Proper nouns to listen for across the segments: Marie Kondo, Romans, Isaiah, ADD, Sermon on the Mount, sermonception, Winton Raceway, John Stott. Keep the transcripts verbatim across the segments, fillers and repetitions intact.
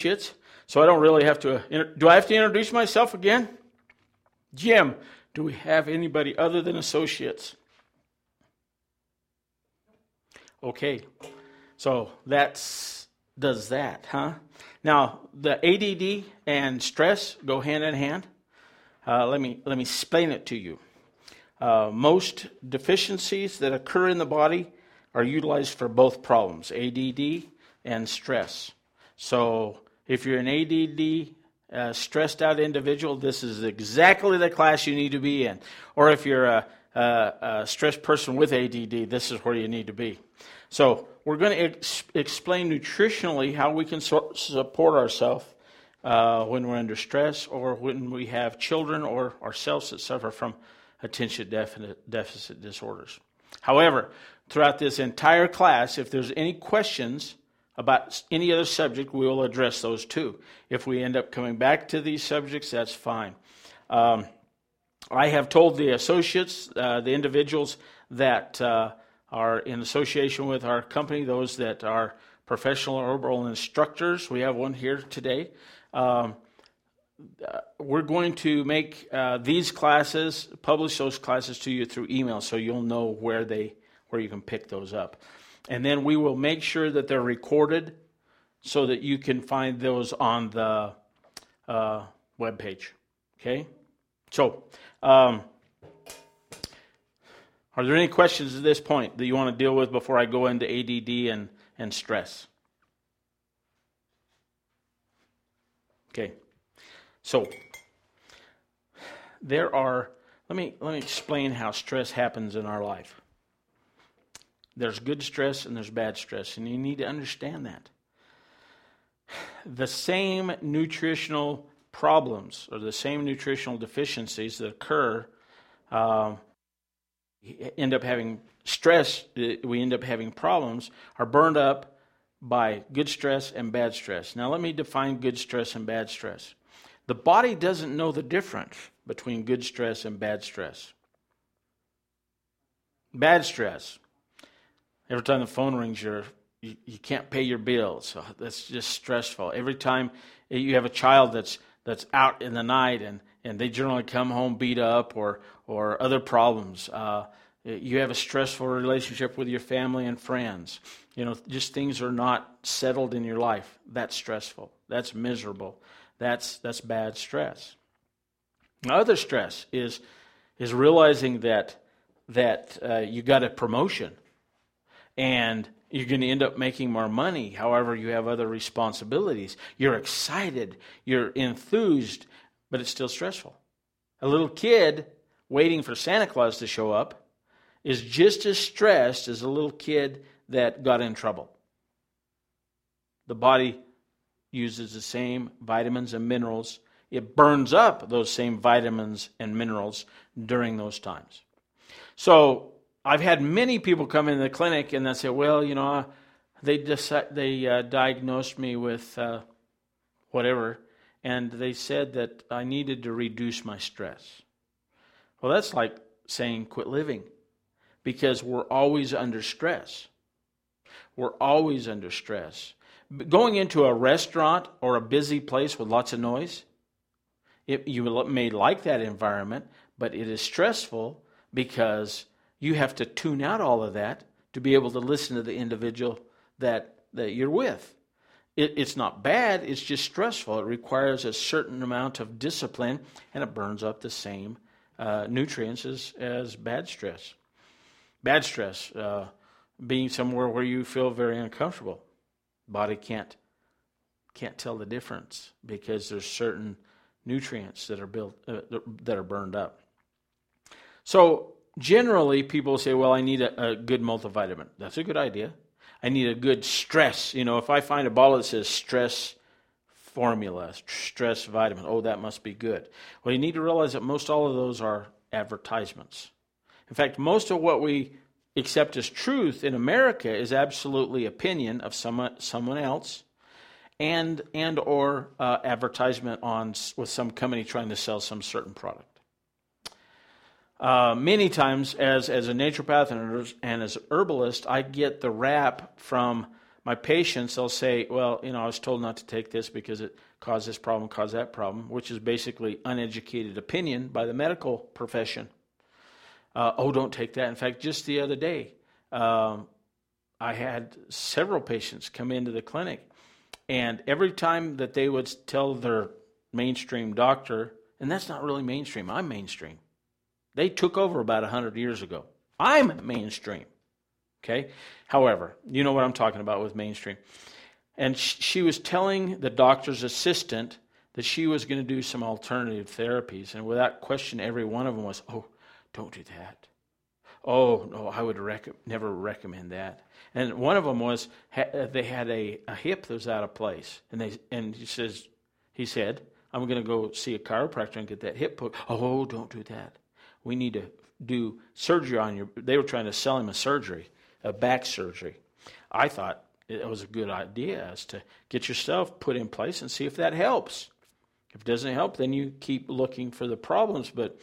shits, so I don't really have to. Do I have to introduce myself again? Jim, do we have anybody other than associates? Okay, so that's does that, huh? Now the A D D and stress go hand in hand. Uh, let me let me explain it to you. Uh, most deficiencies that occur in the body are utilized for both problems, A D D and stress. So if you're an A D D uh, stressed out individual, this is exactly the class you need to be in. Or if you're a, a, a stressed person with A D D, this is where you need to be. So we're going to ex- explain nutritionally how we can so- support ourselves uh, when we're under stress or when we have children or ourselves that suffer from attention deficit disorders. However, throughout this entire class, if there's any questions about any other subject, we will address those too. If we end up coming back to these subjects, that's fine. Um, I have told the associates, uh, the individuals that uh, are in association with our company, those that are professional herbal instructors, we have one here today, um, Uh, we're going to make uh, these classes, publish those classes to you through email, so you'll know where they, where you can pick those up. And then we will make sure that they're recorded so that you can find those on the uh, webpage, okay? So, um, are there any questions at this point that you want to deal with before I go into A D D and, and stress? Okay. So, there are, let me let me explain how stress happens in our life. There's good stress and there's bad stress, and you need to understand that. The same nutritional problems or the same nutritional deficiencies that occur, um, end up having stress, we end up having problems, are burned up by good stress and bad stress. Now, let me define good stress and bad stress. The body doesn't know the difference between good stress and bad stress. Bad stress. Every time the phone rings, you're, you, you can't pay your bills. So that's just stressful. Every time you have a child that's that's out in the night and, and they generally come home beat up or, or other problems. Uh, you have a stressful relationship with your family and friends. You know, just things are not settled in your life. That's stressful. That's miserable. That's that's bad stress. Now, other stress is is realizing that that uh, you got a promotion and you're going to end up making more money. However, you have other responsibilities. You're excited, you're enthused, but it's still stressful. A little kid waiting for Santa Claus to show up is just as stressed as a little kid that got in trouble. The body uses the same vitamins and minerals. It burns up those same vitamins and minerals during those times. So I've had many people come into the clinic and they say, well, you know, they decide, they uh, diagnosed me with uh, whatever, and they said that I needed to reduce my stress. Well, that's like saying quit living, because we're always under stress. We're always under stress. Going into a restaurant or a busy place with lots of noise, it, you may like that environment, but it is stressful because you have to tune out all of that to be able to listen to the individual that, that you're with. It, it's not bad, it's just stressful. It requires a certain amount of discipline, and it burns up the same uh, nutrients as, as bad stress. Bad stress, uh, being somewhere where you feel very uncomfortable. Body can't can't tell the difference because there's certain nutrients that are built uh, that are burned up. So generally, people say, "Well, I need a, a good multivitamin." That's a good idea. I need a good stress. You know, if I find a bottle that says stress formula, stress vitamin, oh, that must be good. Well, you need to realize that most all of those are advertisements. In fact, most of what we except as truth in America is absolutely opinion of someone someone else, and and or uh, advertisement on with some company trying to sell some certain product. Uh, many times, as as a naturopath and, and as herbalist, I get the rap from my patients, they'll say, well, you know, I was told not to take this because it caused this problem, caused that problem, which is basically uneducated opinion by the medical profession. Uh, oh, don't take that. In fact, just the other day, um, I had several patients come into the clinic, and every time that they would tell their mainstream doctor, and that's not really mainstream, I'm mainstream. They took over about one hundred years ago. I'm mainstream. Okay? However, you know what I'm talking about with mainstream. And sh- she was telling the doctor's assistant that she was going to do some alternative therapies. And without question, every one of them was, oh, don't do that. Oh, no, I would rec- never recommend that. And one of them was, ha- they had a, a hip that was out of place. And, they, and he, says, he said, I'm going to go see a chiropractor and get that hip put. Oh, don't do that. We need to do surgery on your... They were trying to sell him a surgery, a back surgery. I thought it was a good idea as to get yourself put in place and see if that helps. If it doesn't help, then you keep looking for the problems. But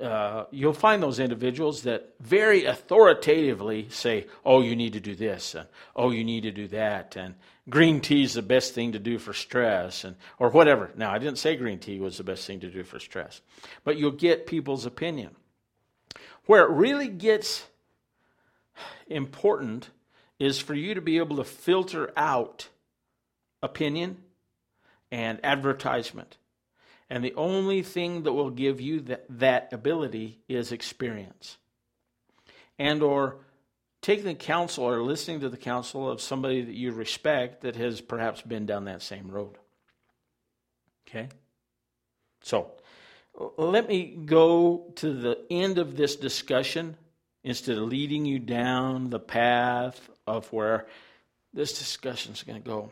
uh, you'll find those individuals that very authoritatively say, oh, you need to do this, and oh, you need to do that, and green tea is the best thing to do for stress, and or whatever. Now, I didn't say green tea was the best thing to do for stress, but you'll get people's opinion. Where it really gets important is for you to be able to filter out opinion and advertisement. And the only thing that will give you that, that ability is experience. And or taking the counsel or listening to the counsel of somebody that you respect that has perhaps been down that same road. Okay? So, let me go to the end of this discussion instead of leading you down the path of where this discussion is going to go.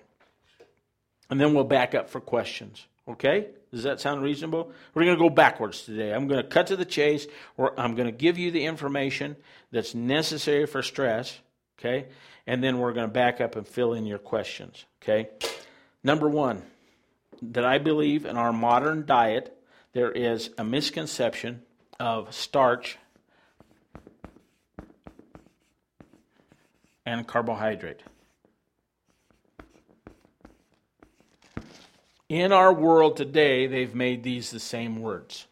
And then we'll back up for questions. Okay? Does that sound reasonable? We're going to go backwards today. I'm going to cut to the chase. Or I'm going to give you the information that's necessary for stress. Okay? And then we're going to back up and fill in your questions. Okay? Number one, that I believe in our modern diet, there is a misconception of starch and carbohydrate. In our world today, they've made these the same words.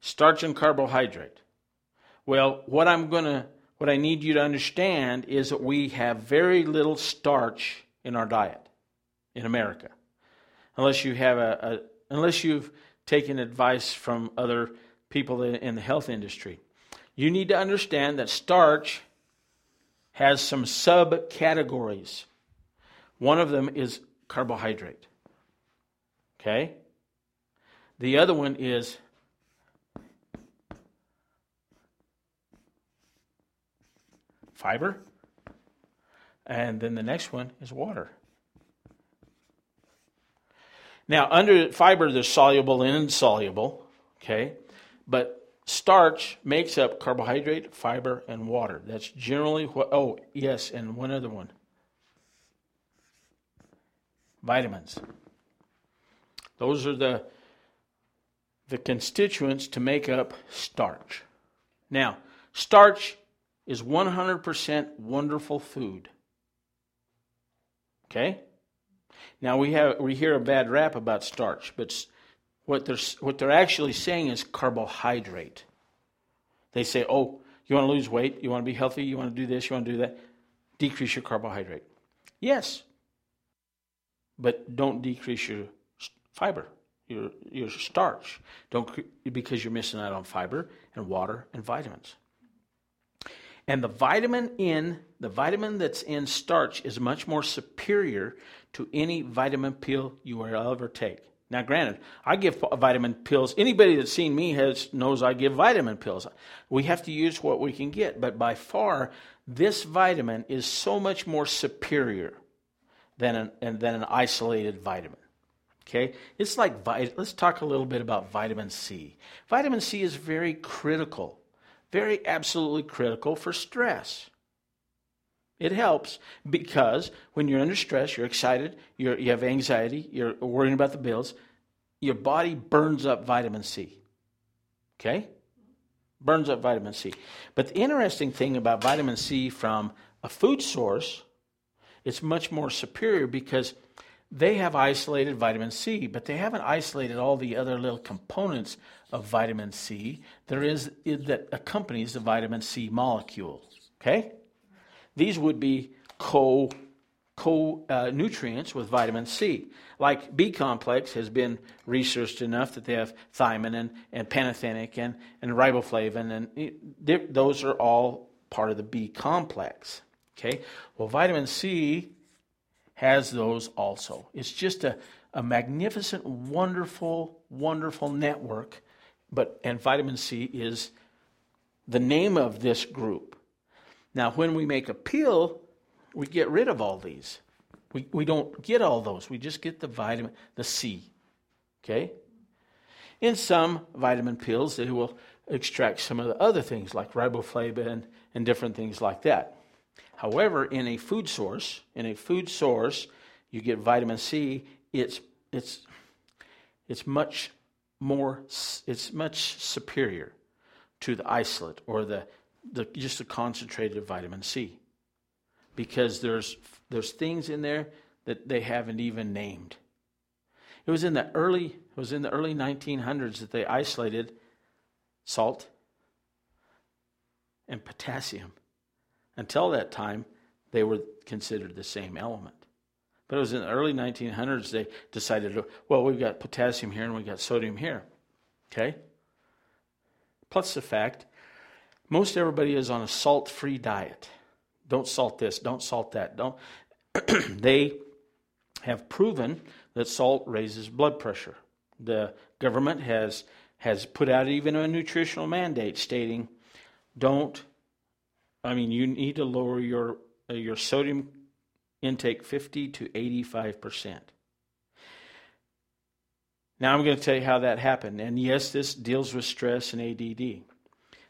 Starch and carbohydrate. Well, what I'm gonna, what I need you to understand is that we have very little starch in our diet in America. Unless you have a, a, unless you've taken advice from other people in the health industry, you need to understand that starch has some subcategories. One of them is carbohydrate. Okay? The other one is fiber. And then the next one is water. Now, under fiber, there's soluble and insoluble, okay? But starch makes up carbohydrate, fiber, and water. That's generally what... Oh, yes, and one other one. Vitamins. Those are the, the constituents to make up starch. Now, starch is one hundred percent wonderful food, okay? Now, we have we hear a bad rap about starch, but what they're, what they're actually saying is carbohydrate. They say, oh, you want to lose weight, you want to be healthy, you want to do this, you want to do that, decrease your carbohydrate. Yes, but don't decrease your fiber, your, your starch, don't because you're missing out on fiber and water and vitamins. And the vitamin in, the vitamin that's in starch is much more superior to any vitamin pill you will ever take. Now, granted, I give vitamin pills. Anybody that's seen me has knows I give vitamin pills. We have to use what we can get. But by far, this vitamin is so much more superior than an, and than an isolated vitamin. Okay? It's like, let's talk a little bit about vitamin C. Vitamin C is very critical. Very absolutely critical for stress. It helps because when you're under stress, you're excited, you're, you have anxiety, you're worrying about the bills, your body burns up vitamin C. Okay? burns up vitamin C. But the interesting thing about vitamin C from a food source, it's much more superior because they have isolated vitamin C, but they haven't isolated all the other little components of vitamin C there is that accompanies the vitamin C molecule. Okay? These would be co co uh, nutrients with vitamin C. Like B complex has been researched enough that they have thiamine and, and pantothenic and, and riboflavin, and it, those are all part of the B complex. Okay? Well, vitamin C has those also. It's just a, a magnificent, wonderful, wonderful network. But and vitamin C is the name of this group. Now, when we make a pill, we get rid of all these. We we don't get all those. We just get the vitamin, the C. Okay? In some vitamin pills, they will extract some of the other things like riboflavin and, and different things like that. However, in a food source, in a food source, you get vitamin C. It's it's it's much more. It's much superior to the isolate or the the just the concentrated vitamin C, because there's there's things in there that they haven't even named. It was in the early it was in the early nineteen hundreds that they isolated salt and potassium. Until that time, they were considered the same element. But it was in the early nineteen hundreds they decided, well, we've got potassium here and we've got sodium here. Okay? Plus the fact, most everybody is on a salt-free diet. Don't salt this, don't salt that. Don't. They have proven that salt raises blood pressure. The government has, has put out even a nutritional mandate stating, don't I mean, you need to lower your uh, your sodium intake fifty to eighty-five percent. Now I'm going to tell you how that happened. And yes, this deals with stress and A D D.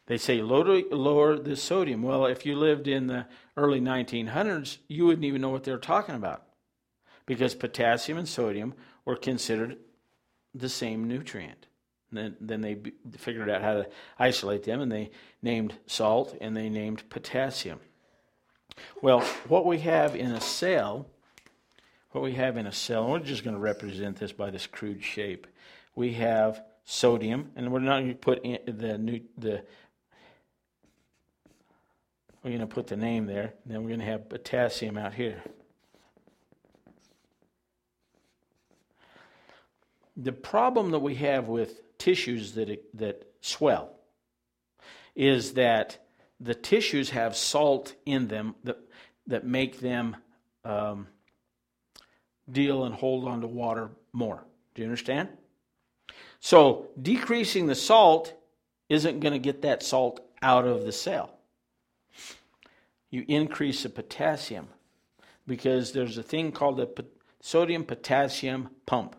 They say lower, lower the sodium. Well, if you lived in the early nineteen hundreds, you wouldn't even know what they're talking about, because potassium and sodium were considered the same nutrient. Then, then they figured out how to isolate them, and they named salt and they named potassium. Well, what we have in a cell, what we have in a cell, and we're just going to represent this by this crude shape. We have sodium, and we're not going to put in the the. We're going to put the name there, and then we're going to have potassium out here. The problem that we have with tissues that that swell is that the tissues have salt in them that that make them um, deal and hold on to water more. Do you understand? So decreasing the salt isn't going to get that salt out of the cell. You increase the potassium, because there's a thing called the sodium potassium pump.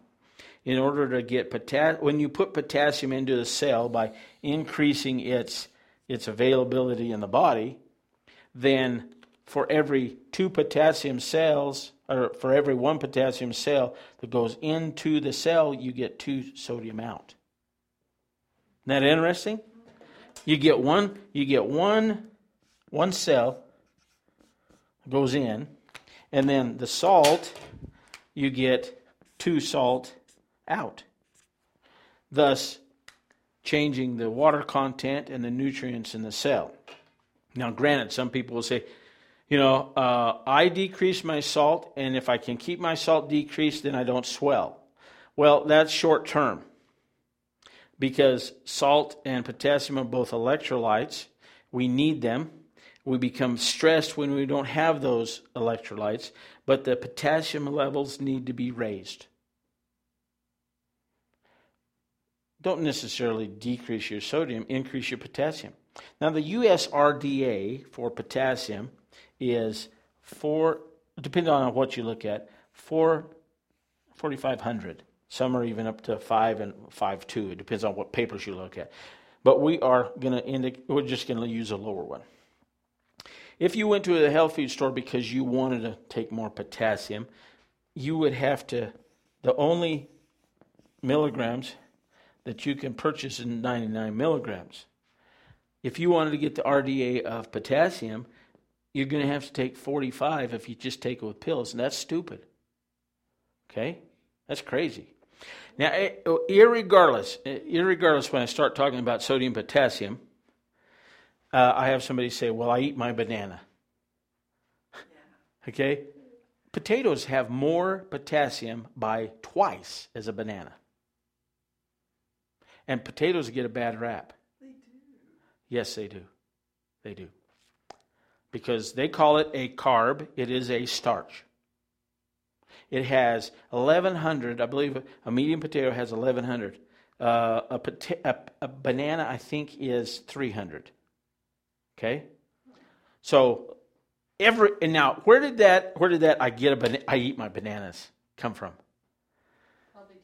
In order to get potassium, when you put potassium into the cell by increasing its its availability in the body, then for every two potassium cells, or for every one potassium cell that goes into the cell, you get two sodium out. Isn't that interesting? You get one, you get one, one cell goes in, and then the salt, you get two salt out, thus changing the water content and the nutrients in the cell. Now, granted, some people will say, you know, uh, I decrease my salt, and if I can keep my salt decreased, then I don't swell. Well, that's short term, because salt and potassium are both electrolytes. We need them. We become stressed when we don't have those electrolytes, but the potassium levels need to be raised. Don't necessarily decrease your sodium, increase your potassium. Now, the U S R D A for potassium is four, depending on what you look at, four, forty-five hundred. Some are even up to five and five two. It depends on what papers you look at. But we are going to indic- we're just going to use a lower one. If you went to a health food store because you wanted to take more potassium, you would have to, the only milligrams that you can purchase in ninety-nine milligrams. If you wanted to get the R D A of potassium, you're going to have to take forty-five if you just take it with pills, and that's stupid. Okay? That's crazy. Now, irregardless, irregardless when I start talking about sodium potassium, uh, I have somebody say, well, I eat my banana. Okay? Potatoes have more potassium by twice as a banana. And potatoes get a bad rap. They do. Yes, they do. They do. Because they call it a carb. It is a starch. It has eleven hundred, I believe a medium potato has eleven hundred. Uh, a, pota- a, a banana, I think, is three hundred. Okay? So... Every and now, where did that? Where did that? I get a banana. I eat my bananas. Come from?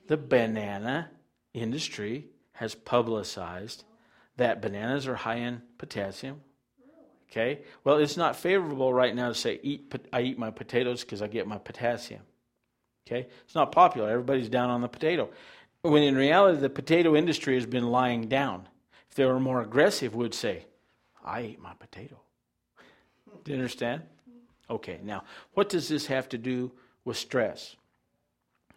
The banana industry has publicized that bananas are high in potassium. Okay. Well, it's not favorable right now to say eat. I eat my potatoes because I get my potassium. Okay. It's not popular. Everybody's down on the potato, when in reality the potato industry has been lying down. If they were more aggressive, would say, "I eat my potato." Do you understand? Okay, now, what does this have to do with stress?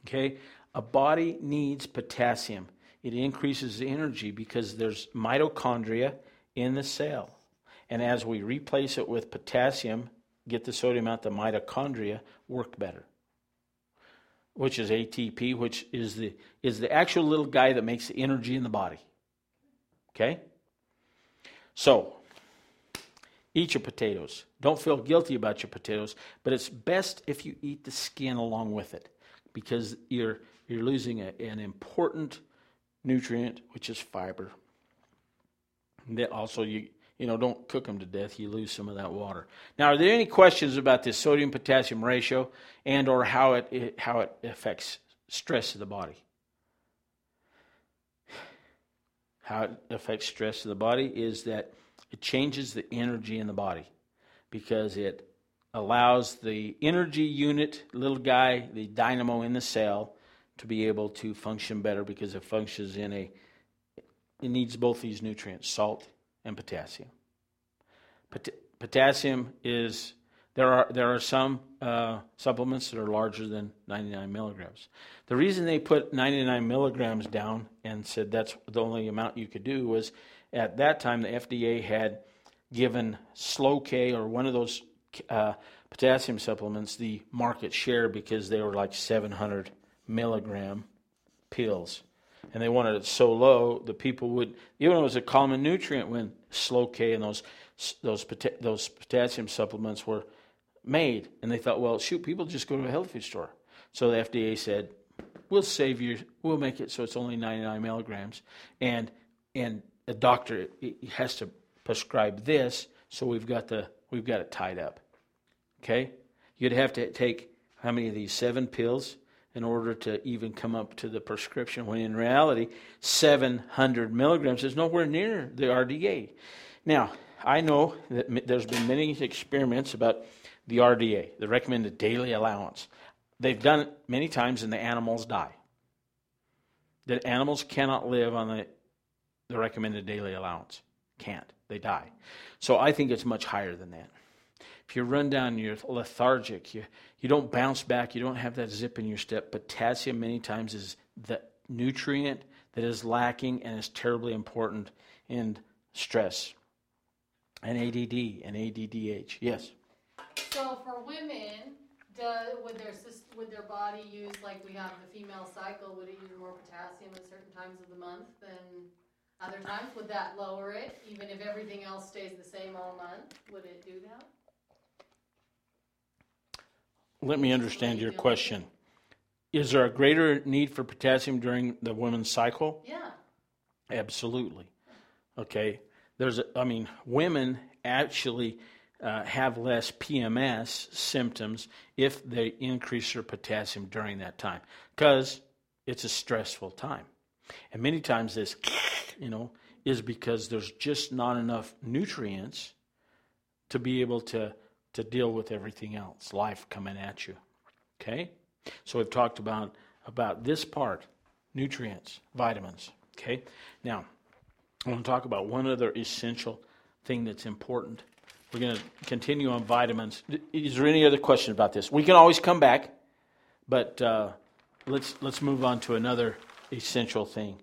Okay, a body needs potassium. It increases the energy because there's mitochondria in the cell. And as we replace it with potassium, get the sodium out, the mitochondria work better, which is A T P, which is the, is the actual little guy that makes the energy in the body. Okay? So... eat your potatoes. Don't feel guilty about your potatoes, but it's best if you eat the skin along with it, because you're you're losing a, an important nutrient, which is fiber. And then also, you you know, don't cook them to death. You lose some of that water. Now, are there any questions about this sodium potassium ratio and or how it, it how it affects stress of the body? How it affects stress of the body is that it changes the energy in the body because it allows the energy unit, little guy, the dynamo in the cell, to be able to function better because it functions in a, it needs both these nutrients, salt and potassium. Pot- potassium is, there are there are some uh, supplements that are larger than ninety-nine milligrams. The reason they put ninety-nine milligrams down and said that's the only amount you could do was, at that time, the F D A had given Slow-K or one of those uh, potassium supplements the market share because they were like seven hundred milligram pills. And they wanted it so low the people would, even though it was a common nutrient when Slow-K and those those pota- those potassium supplements were made. And they thought, well, shoot, people just go to a health food store. So the F D A said, we'll save you, we'll make it so it's only ninety-nine milligrams. And and a doctor has to prescribe this, so we've got the we've got it tied up. Okay, you'd have to take how many of these seven pills in order to even come up to the prescription. When in reality, seven hundred milligrams is nowhere near the R D A. Now, I know that there's been many experiments about the R D A, the recommended daily allowance. They've done it many times, and the animals die. The animals cannot live on the The recommended daily allowance. Can't. They die. So I think it's much higher than that. If you run down, you're lethargic, you, you don't bounce back, you don't have that zip in your step. Potassium many times is the nutrient that is lacking and is terribly important in stress. And A D D and A D D H. Yes? So for women, does, would, their, would their body use, like we have the female cycle, would it use more potassium at certain times of the month than... other times? Would that lower it, even if everything else stays the same all month? Would it do that? Let me understand your question. Is there a greater need for potassium during the women's cycle? Yeah. Absolutely. Okay. There's, a, I mean, women actually uh, have less P M S symptoms if they increase their potassium during that time, because it's a stressful time. And many times this, you know, is because there's just not enough nutrients to be able to, to deal with everything else, life coming at you, okay? So we've talked about, about this part, nutrients, vitamins, okay? Now, I want to talk about one other essential thing that's important. We're going to continue on vitamins. Is there any other question about this? We can always come back, but uh, let's let's move on to another essential thing.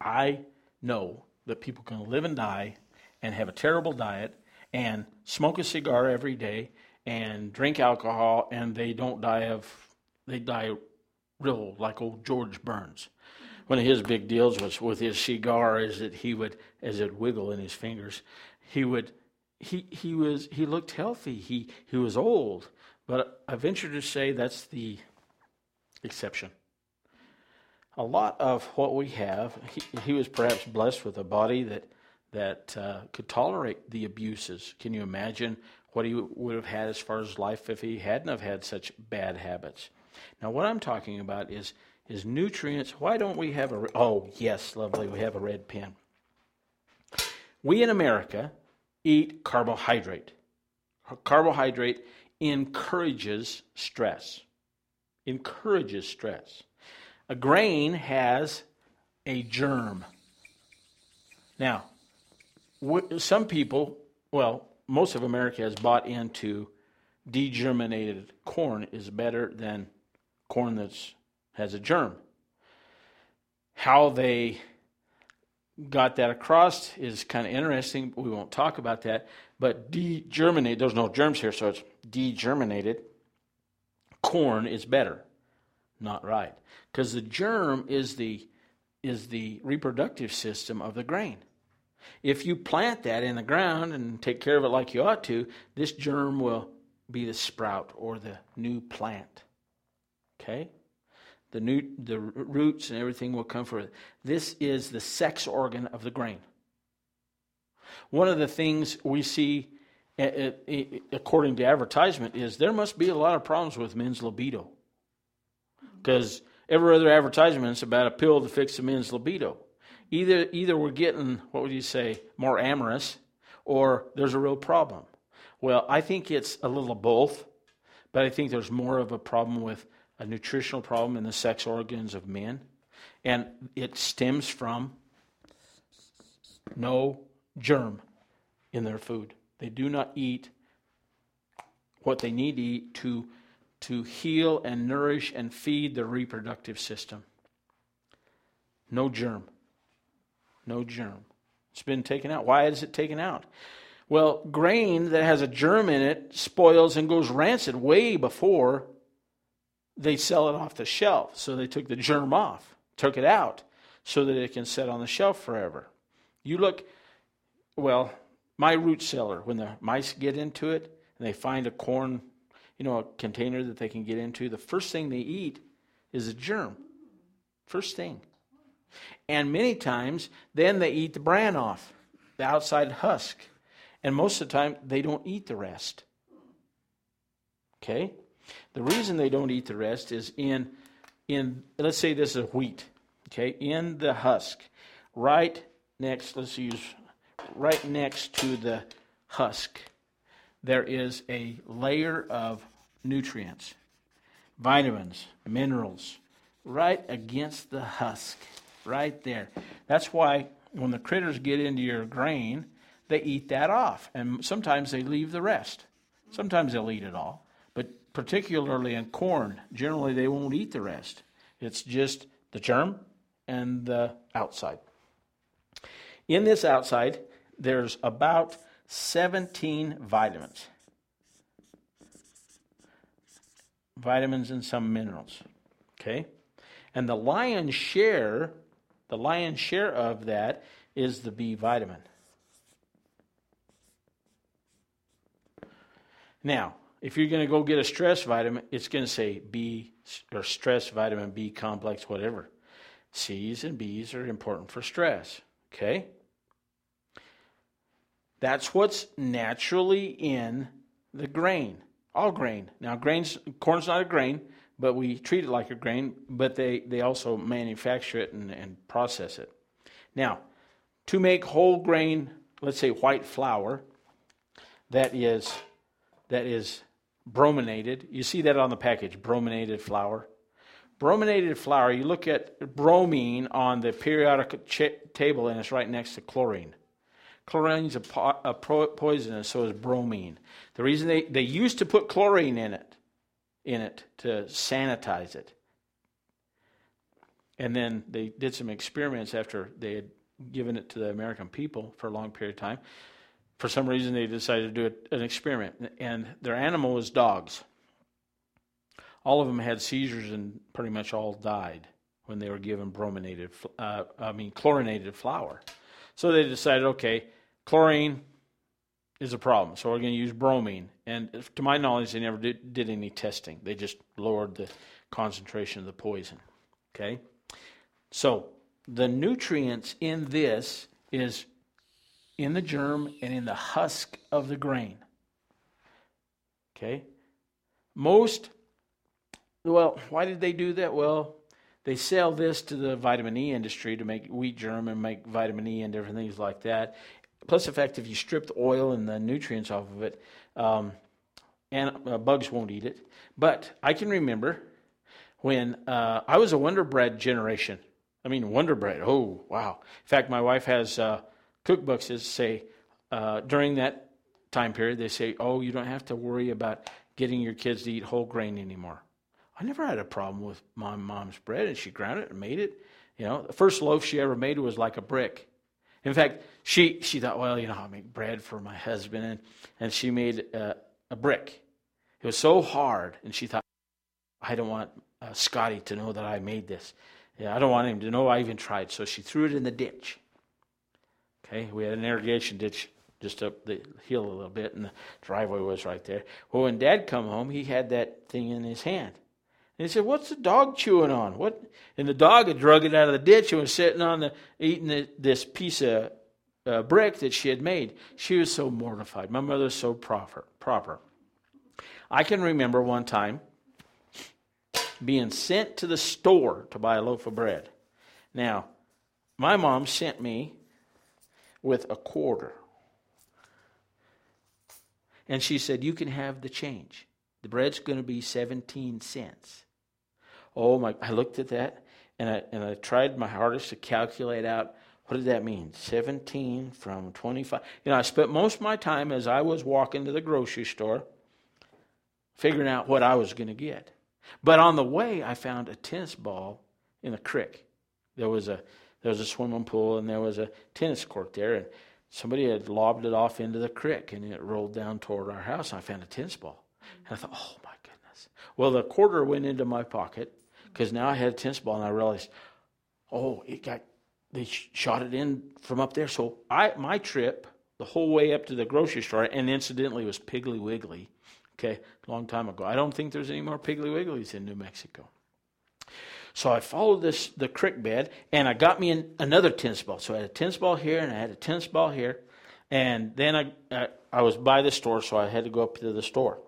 I know that people can live and die and have a terrible diet and smoke a cigar every day and drink alcohol, and they don't die of, they die real like old George Burns. One of his big deals was with his cigar is that he would, as it wiggle in his fingers, he would, he he was he looked healthy. He he was old, but I venture to say that's the exception. A lot of what we have, he, he was perhaps blessed with a body that that uh, could tolerate the abuses. Can you imagine what he w- would have had as far as life if he hadn't have had such bad habits? Now, what I'm talking about is is nutrients. Why don't we have a... Re- oh, yes, lovely, we have a red pen. We in America eat carbohydrate. Carbohydrate encourages stress. Encourages stress. A grain has a germ. Now, some people, well, most of America has bought into degerminated corn is better than corn that's has a germ. How they got that across is kind of interesting. We won't talk about that. But degerminated, there's no germs here, so it's degerminated corn is better. Not right, because the germ is the is the reproductive system of the grain. If you plant that in the ground and take care of it like you ought to, this germ will be the sprout or the new plant. Okay? The new the roots and everything will come from it. This is the sex organ of the grain. One of the things we see, according to advertisement, is there must be a lot of problems with men's libido, because every other advertisement is about a pill to fix the men's libido. Either either we're getting, what would you say, more amorous, or there's a real problem. Well, I think it's a little of both, but I think there's more of a problem with a nutritional problem in the sex organs of men, and it stems from no germ in their food. They do not eat what they need to eat to to heal and nourish and feed the reproductive system. No germ. No germ. It's been taken out. Why is it taken out? Well, grain that has a germ in it spoils and goes rancid way before they sell it off the shelf. So they took the germ off, took it out, so that it can sit on the shelf forever. You look, well, my root cellar, when the mice get into it and they find a corn, you know, a container that they can get into, the first thing they eat is a germ. First thing. And many times, then they eat the bran off, the outside husk. And most of the time, they don't eat the rest. Okay? The reason they don't eat the rest is in, in let's say this is wheat, okay, in the husk, right next, let's use, right next to the husk, there is a layer of nutrients, vitamins, minerals, right against the husk, right there. That's why when the critters get into your grain, they eat that off, and sometimes they leave the rest. Sometimes they'll eat it all, but particularly in corn, generally they won't eat the rest. It's just the germ and the outside. In this outside, there's about seventeen vitamins. Vitamins and some minerals. Okay? And the lion's share, the lion's share of that is the B vitamin. Now, if you're going to go get a stress vitamin, it's going to say B or stress vitamin B complex, whatever. C's and B's are important for stress. Okay? That's what's naturally in the grain, all grain. Now, grains, corn's not a grain, but we treat it like a grain, but they, they also manufacture it and, and process it. Now, to make whole grain, let's say white flour, that is that is brominated. You see that on the package, brominated flour. Brominated flour, you look at bromine on the periodic ch- table, and it's right next to chlorine. Chlorine's a, po a pro poisonous, so is bromine. The reason they, they used to put chlorine in it, in it to sanitize it. And then they did some experiments after they had given it to the American people for a long period of time. For some reason, they decided to do an experiment, and their animal was dogs. All of them had seizures and pretty much all died when they were given brominated, uh, I mean chlorinated flour. So they decided, okay, chlorine is a problem, so we're going to use bromine. And to my knowledge, they never did, did any testing. They just lowered the concentration of the poison. Okay, so the nutrients in this is in the germ and in the husk of the grain. Okay, most, well, why did they do that? Well, they sell this to the vitamin E industry to make wheat germ and make vitamin E and different things like that. Plus the fact if you strip the oil and the nutrients off of it, um, and uh, bugs won't eat it. But I can remember when uh, I was a Wonder Bread generation. I mean, Wonder Bread, oh, wow. In fact, my wife has... Uh, cookbooks is say uh, during that time period they say, oh, you don't have to worry about getting your kids to eat whole grain anymore. I never had a problem with my mom's bread, and she ground it and made it. You know, the first loaf she ever made was like a brick. In fact, she she thought, well, you know, I'll make bread for my husband, and and she made uh, a brick. It was so hard, and she thought, I don't want uh, Scotty to know that I made this. Yeah, I don't want him to know I even tried. So she threw it in the ditch. Okay, we had an irrigation ditch just up the hill a little bit, and the driveway was right there. Well, when Dad come home, he had that thing in his hand. And he said, what's the dog chewing on? What? And the dog had drug it out of the ditch and was sitting on the, eating the, this piece of uh, brick that she had made. She was so mortified. My mother's so proper, proper. I can remember one time being sent to the store to buy a loaf of bread. Now, my mom sent me with a quarter. And she said, you can have the change. The bread's going to be seventeen cents. Oh my, I looked at that and I and I tried my hardest to calculate out what did that mean? seventeen from twenty-five. You know, I spent most of my time as I was walking to the grocery store figuring out what I was going to get. But on the way, I found a tennis ball in a creek. There was a There was a swimming pool, and there was a tennis court there, and somebody had lobbed it off into the creek, and it rolled down toward our house, and I found a tennis ball. And I thought, oh, my goodness. Well, the quarter went into my pocket because now I had a tennis ball, and I realized, oh, it got they shot it in from up there. So I my trip, the whole way up to the grocery store, and incidentally, it was Piggly Wiggly, okay, a long time ago. I don't think there's any more Piggly Wigglies in New Mexico. So I followed this the creek bed, and I got me an, another tennis ball. So I had a tennis ball here, and I had a tennis ball here. And then I, I, I was by the store, so I had to go up to the store.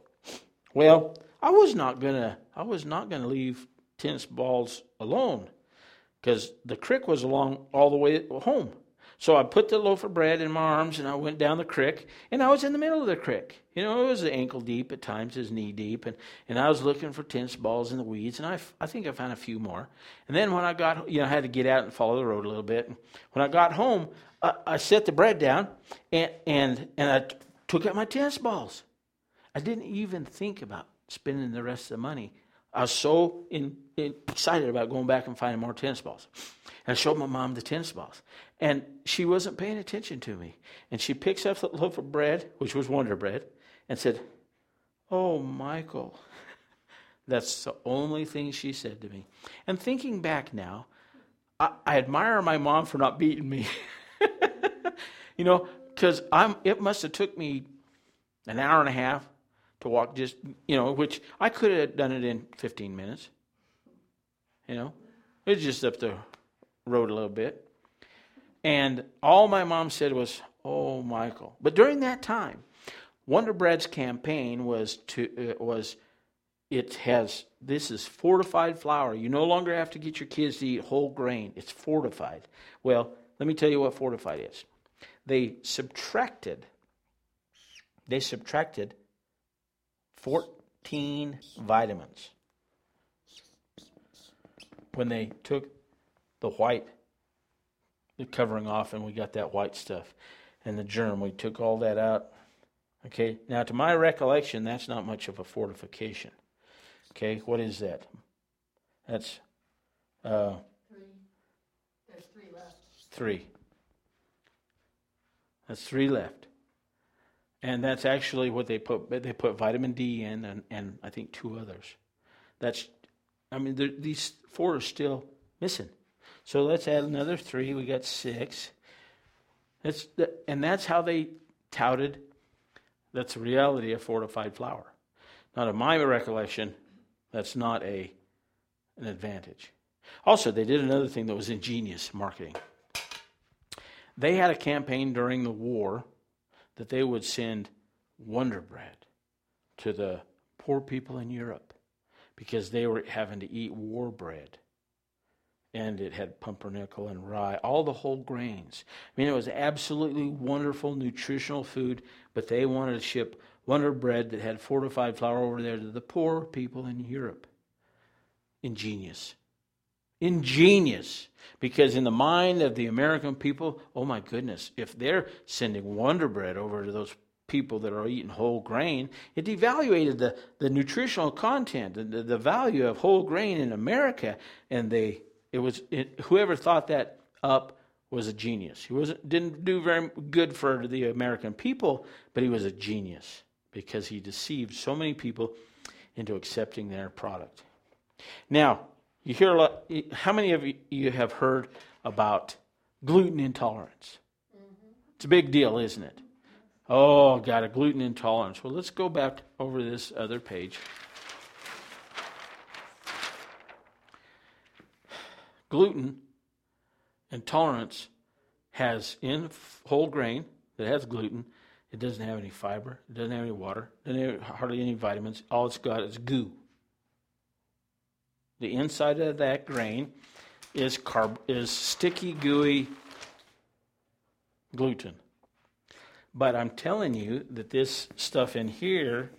Well, I was not gonna I was not gonna leave tennis balls alone because the creek was along all the way home. So I put the loaf of bread in my arms, and I went down the creek, and I was in the middle of the creek. You know, it was ankle deep at times, it was knee deep, and, and I was looking for tennis balls in the weeds, and I, I think I found a few more. And then when I got, you know, I had to get out and follow the road a little bit. And when I got home, I, I set the bread down, and, and, and I took out my tennis balls. I didn't even think about spending the rest of the money. I was so in, in, excited about going back and finding more tennis balls. And I showed my mom the tennis balls. And she wasn't paying attention to me. And she picks up the loaf of bread, which was Wonder Bread, and said, oh, Michael. That's the only thing she said to me. And thinking back now, I, I admire my mom for not beating me. You know, because I'm. It must have took me an hour and a half to walk just, you know, which I could have done it in fifteen minutes. You know, it was just up the road a little bit. And all my mom said was, oh, Michael. But during that time, Wonder Bread's campaign was to, uh, was, it has, this is fortified flour. You no longer have to get your kids to eat whole grain. It's fortified. Well, let me tell you what fortified is. They subtracted, they subtracted fourteen vitamins when they took the white, the covering off, and we got that white stuff. and the germ. We took all that out. Okay, now to my recollection, that's not much of a fortification. Okay, what is that? That's uh, three. There's three left. Three. That's three left. And that's actually what they put. They put vitamin D in, and, and I think two others. That's, I mean, there, these four are still missing. So let's add another three. We got six. That's the, and that's how they touted. That's the reality of fortified flour. Not in my recollection, that's not a an advantage. Also, they did another thing that was ingenious marketing. They had a campaign during the war that they would send Wonder Bread to the poor people in Europe because they were having to eat war bread. And it had pumpernickel and rye, all the whole grains. I mean, it was absolutely wonderful, nutritional food, but they wanted to ship Wonder Bread that had fortified flour over there to the poor people in Europe. Ingenious. Ingenious. Because in the mind of the American people, oh my goodness, if they're sending Wonder Bread over to those people that are eating whole grain, it devaluated the, the nutritional content, the, the value of whole grain in America. And they... It was it, whoever thought that up was a genius. He wasn't didn't do very good for the American people, but he was a genius because he deceived so many people into accepting their product. Now, you hear a lot. How many of you have heard about gluten intolerance? Mm-hmm. It's a big deal, isn't it? Oh, got a gluten intolerance. Well, let's go back over this other page. Gluten intolerance has in whole grain that has gluten, it doesn't have any fiber, it doesn't have any water, it doesn't have hardly any vitamins. All it's got is goo. The inside of that grain is carb is sticky, gooey gluten. But I'm telling you that this stuff in here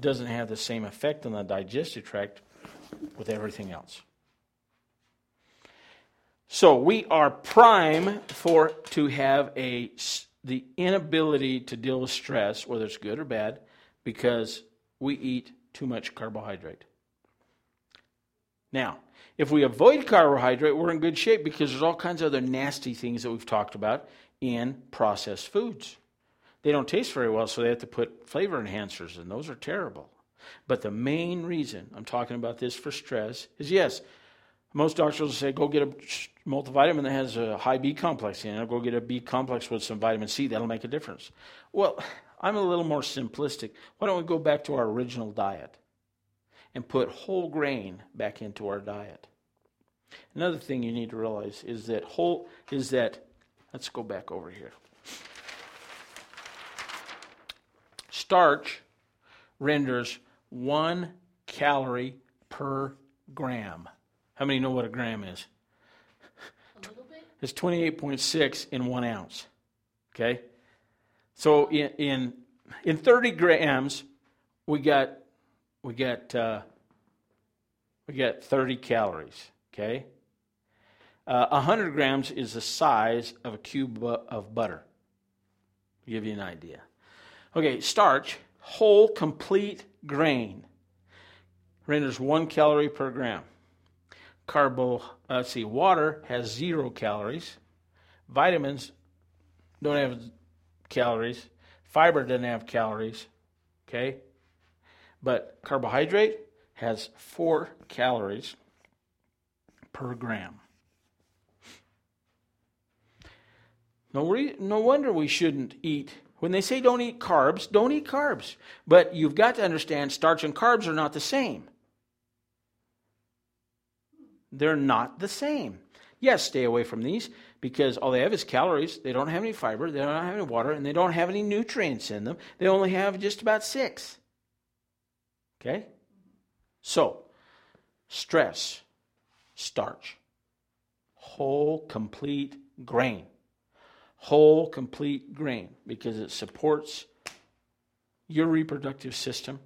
doesn't have the same effect on the digestive tract with everything else. So we are prime for to have a the inability to deal with stress, whether it's good or bad, because we eat too much carbohydrate. Now, if we avoid carbohydrate, we're in good shape because there's all kinds of other nasty things that we've talked about in processed foods. They don't taste very well, so they have to put flavor enhancers, and those are terrible. But the main reason I'm talking about this for stress is, yes, most doctors will say, go get a multivitamin that has a high B complex in it. I'll go get a B complex with some vitamin C. That'll make a difference. Well, I'm a little more simplistic. Why don't we go back to our original diet and put whole grain back into our diet? Another thing you need to realize is that whole is that, let's go back over here. Starch renders one calorie per gram. How many know what a gram is? A little bit. It's twenty-eight point six in one ounce. Okay? So in in, in thirty grams, we got we got uh, we got thirty calories. Okay? Uh, one hundred grams is the size of a cube of butter. I'll give you an idea. Okay, starch, whole complete grain, renders one calorie per gram. Carbo, uh, let's see, water has zero calories. Vitamins don't have calories. Fiber doesn't have calories. Okay? But carbohydrate has four calories per gram. No, re- no wonder we shouldn't eat. When they say don't eat carbs, don't eat carbs. But you've got to understand starch and carbs are not the same. They're not the same. Yes, stay away from these because all they have is calories. They don't have any fiber. They don't have any water. And they don't have any nutrients in them. They only have just about six. Okay? So, stress, starch, whole, complete grain. Whole, complete grain because it supports your reproductive system.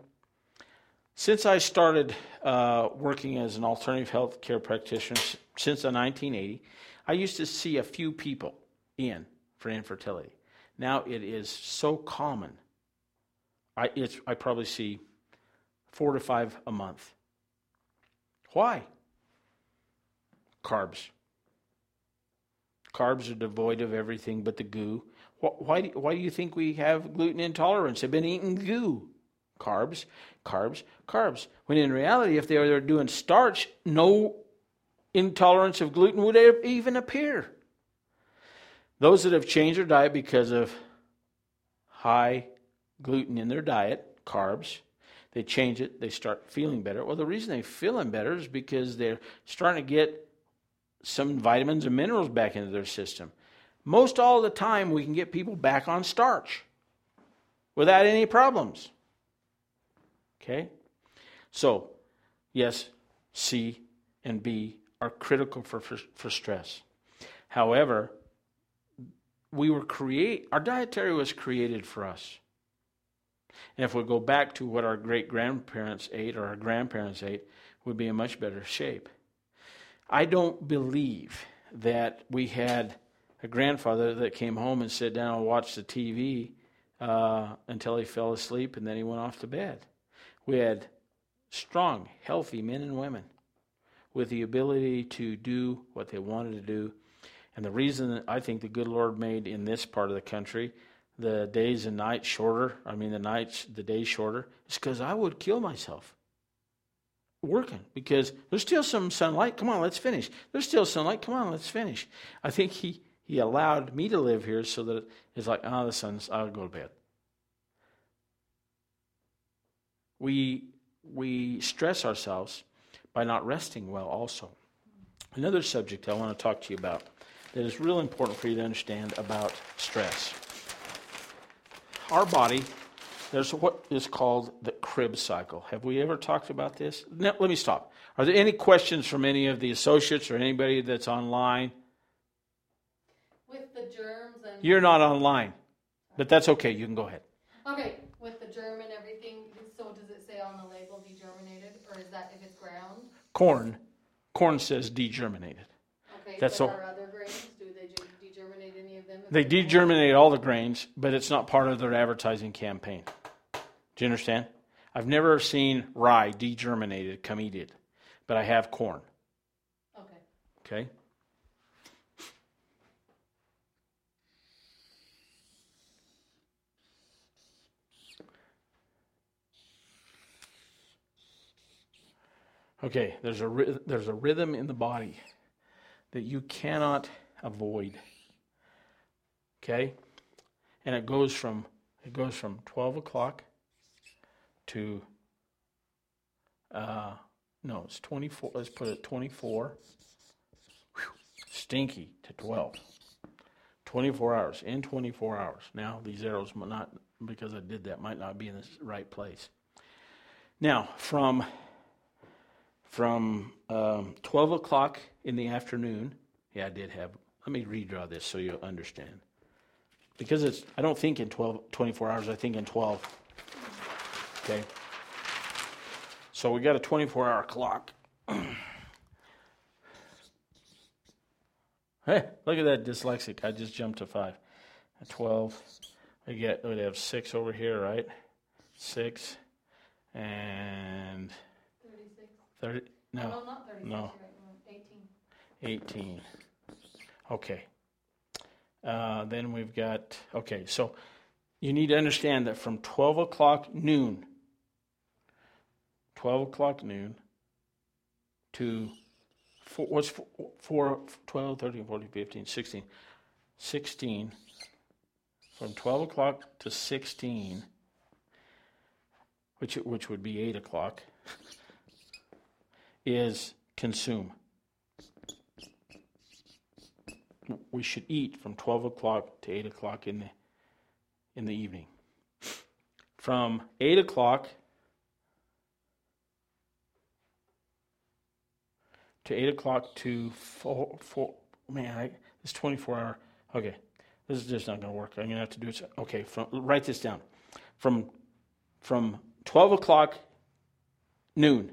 Since I started uh, working as an alternative health care practitioner since the nineteen eighties, I used to see a few people in for infertility. Now it is so common. I, it's, I probably see four to five a month. Why? Carbs. Carbs are devoid of everything but the goo. Why do, why do you think we have gluten intolerance? They've been eating goo. Carbs, carbs, carbs. When in reality, if they were doing starch, no intolerance of gluten would even appear. Those that have changed their diet because of high gluten in their diet, carbs, they change it, they start feeling better. Well, the reason they're feeling better is because they're starting to get some vitamins and minerals back into their system. Most all the time, we can get people back on starch without any problems. Okay? So, yes, C and B are critical for, for, for stress. However, we were create our dietary was created for us. And if we go back to what our great-grandparents ate or our grandparents ate, we'd be in much better shape. I don't believe that we had a grandfather that came home and sat down and watched the T V uh, until he fell asleep and then he went off to bed. We had strong, healthy men and women with the ability to do what they wanted to do. And the reason that I think the good Lord made in this part of the country the days and nights shorter, I mean the nights, the days shorter, is because I would kill myself working because there's still some sunlight. Come on, let's finish. There's still sunlight. Come on, let's finish. I think he, he allowed me to live here so that it's like, ah, oh, the sun's, I'll go to bed. We we stress ourselves by not resting well also. Another subject I want to talk to you about that is real important for you to understand about stress. Our body, there's what is called the Krebs cycle. Have we ever talked about this? No, let me stop. Are there any questions from any of the associates or anybody that's online? With the germs and... You're not online, but that's okay. You can go ahead. Okay, with the germ and everything, so does it say on the label degerminated, or is that if it's ground? Corn. Corn says degerminated. Okay, that's but all. Our other grains, do they degerminate any of them? They degerminate all the grains, but it's not part of their advertising campaign. Do you understand? I've never seen rye degerminated, come eat it, but I have corn. Okay. Okay? Okay, there's a, there's a rhythm in the body that you cannot avoid, okay? And it goes from it goes from twelve o'clock to, uh, no, it's twenty-four, let's put it twenty-four, whew, stinky to twelve, twenty-four hours, in twenty-four hours. Now, these arrows might not, because I did that, might not be in the right place. Now, from... From um, twelve o'clock in the afternoon, yeah, I did have, let me redraw this so you'll understand. Because it's, I don't think in twelve, twenty-four hours, I think in twelve. Okay. So we got a twenty-four hour clock. Hey, look at that dyslexic. I just jumped to five. At twelve, we get, we'd have six over here, right? six and... thirty, no, well, not thirty, no, eighteen. eighteen. Okay. Uh, then we've got, okay, so you need to understand that from twelve o'clock noon, twelve o'clock noon to four, what's four, twelve, thirteen, fourteen, fifteen, sixteen, sixteen, from twelve o'clock to sixteen, which, which would be eight o'clock, is consume. We should eat from twelve o'clock to eight o'clock in the in the evening. From eight o'clock to eight o'clock to four, four, man, I, it's twenty-four hour, okay, this is just not going to work. I'm going to have to do it, so, okay, from, write this down. From, from twelve o'clock noon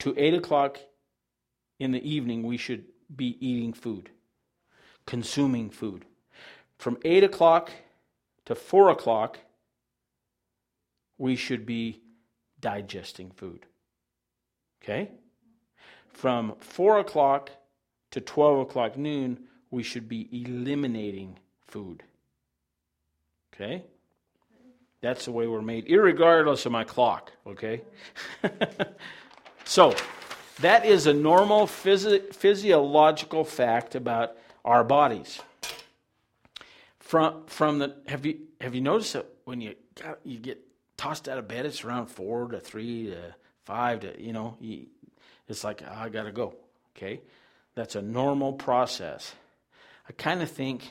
to eight o'clock in the evening, we should be eating food, consuming food. From eight o'clock to four o'clock, we should be digesting food. Okay? From four o'clock to twelve o'clock noon, we should be eliminating food. Okay? That's the way we're made, irregardless of my clock, okay? So, that is a normal phys- physiological fact about our bodies. From from the have you have you noticed that when you got, you get tossed out of bed, it's around four to three to five to you know, you, it's like oh, I gotta go. Okay, that's a normal process. I kind of think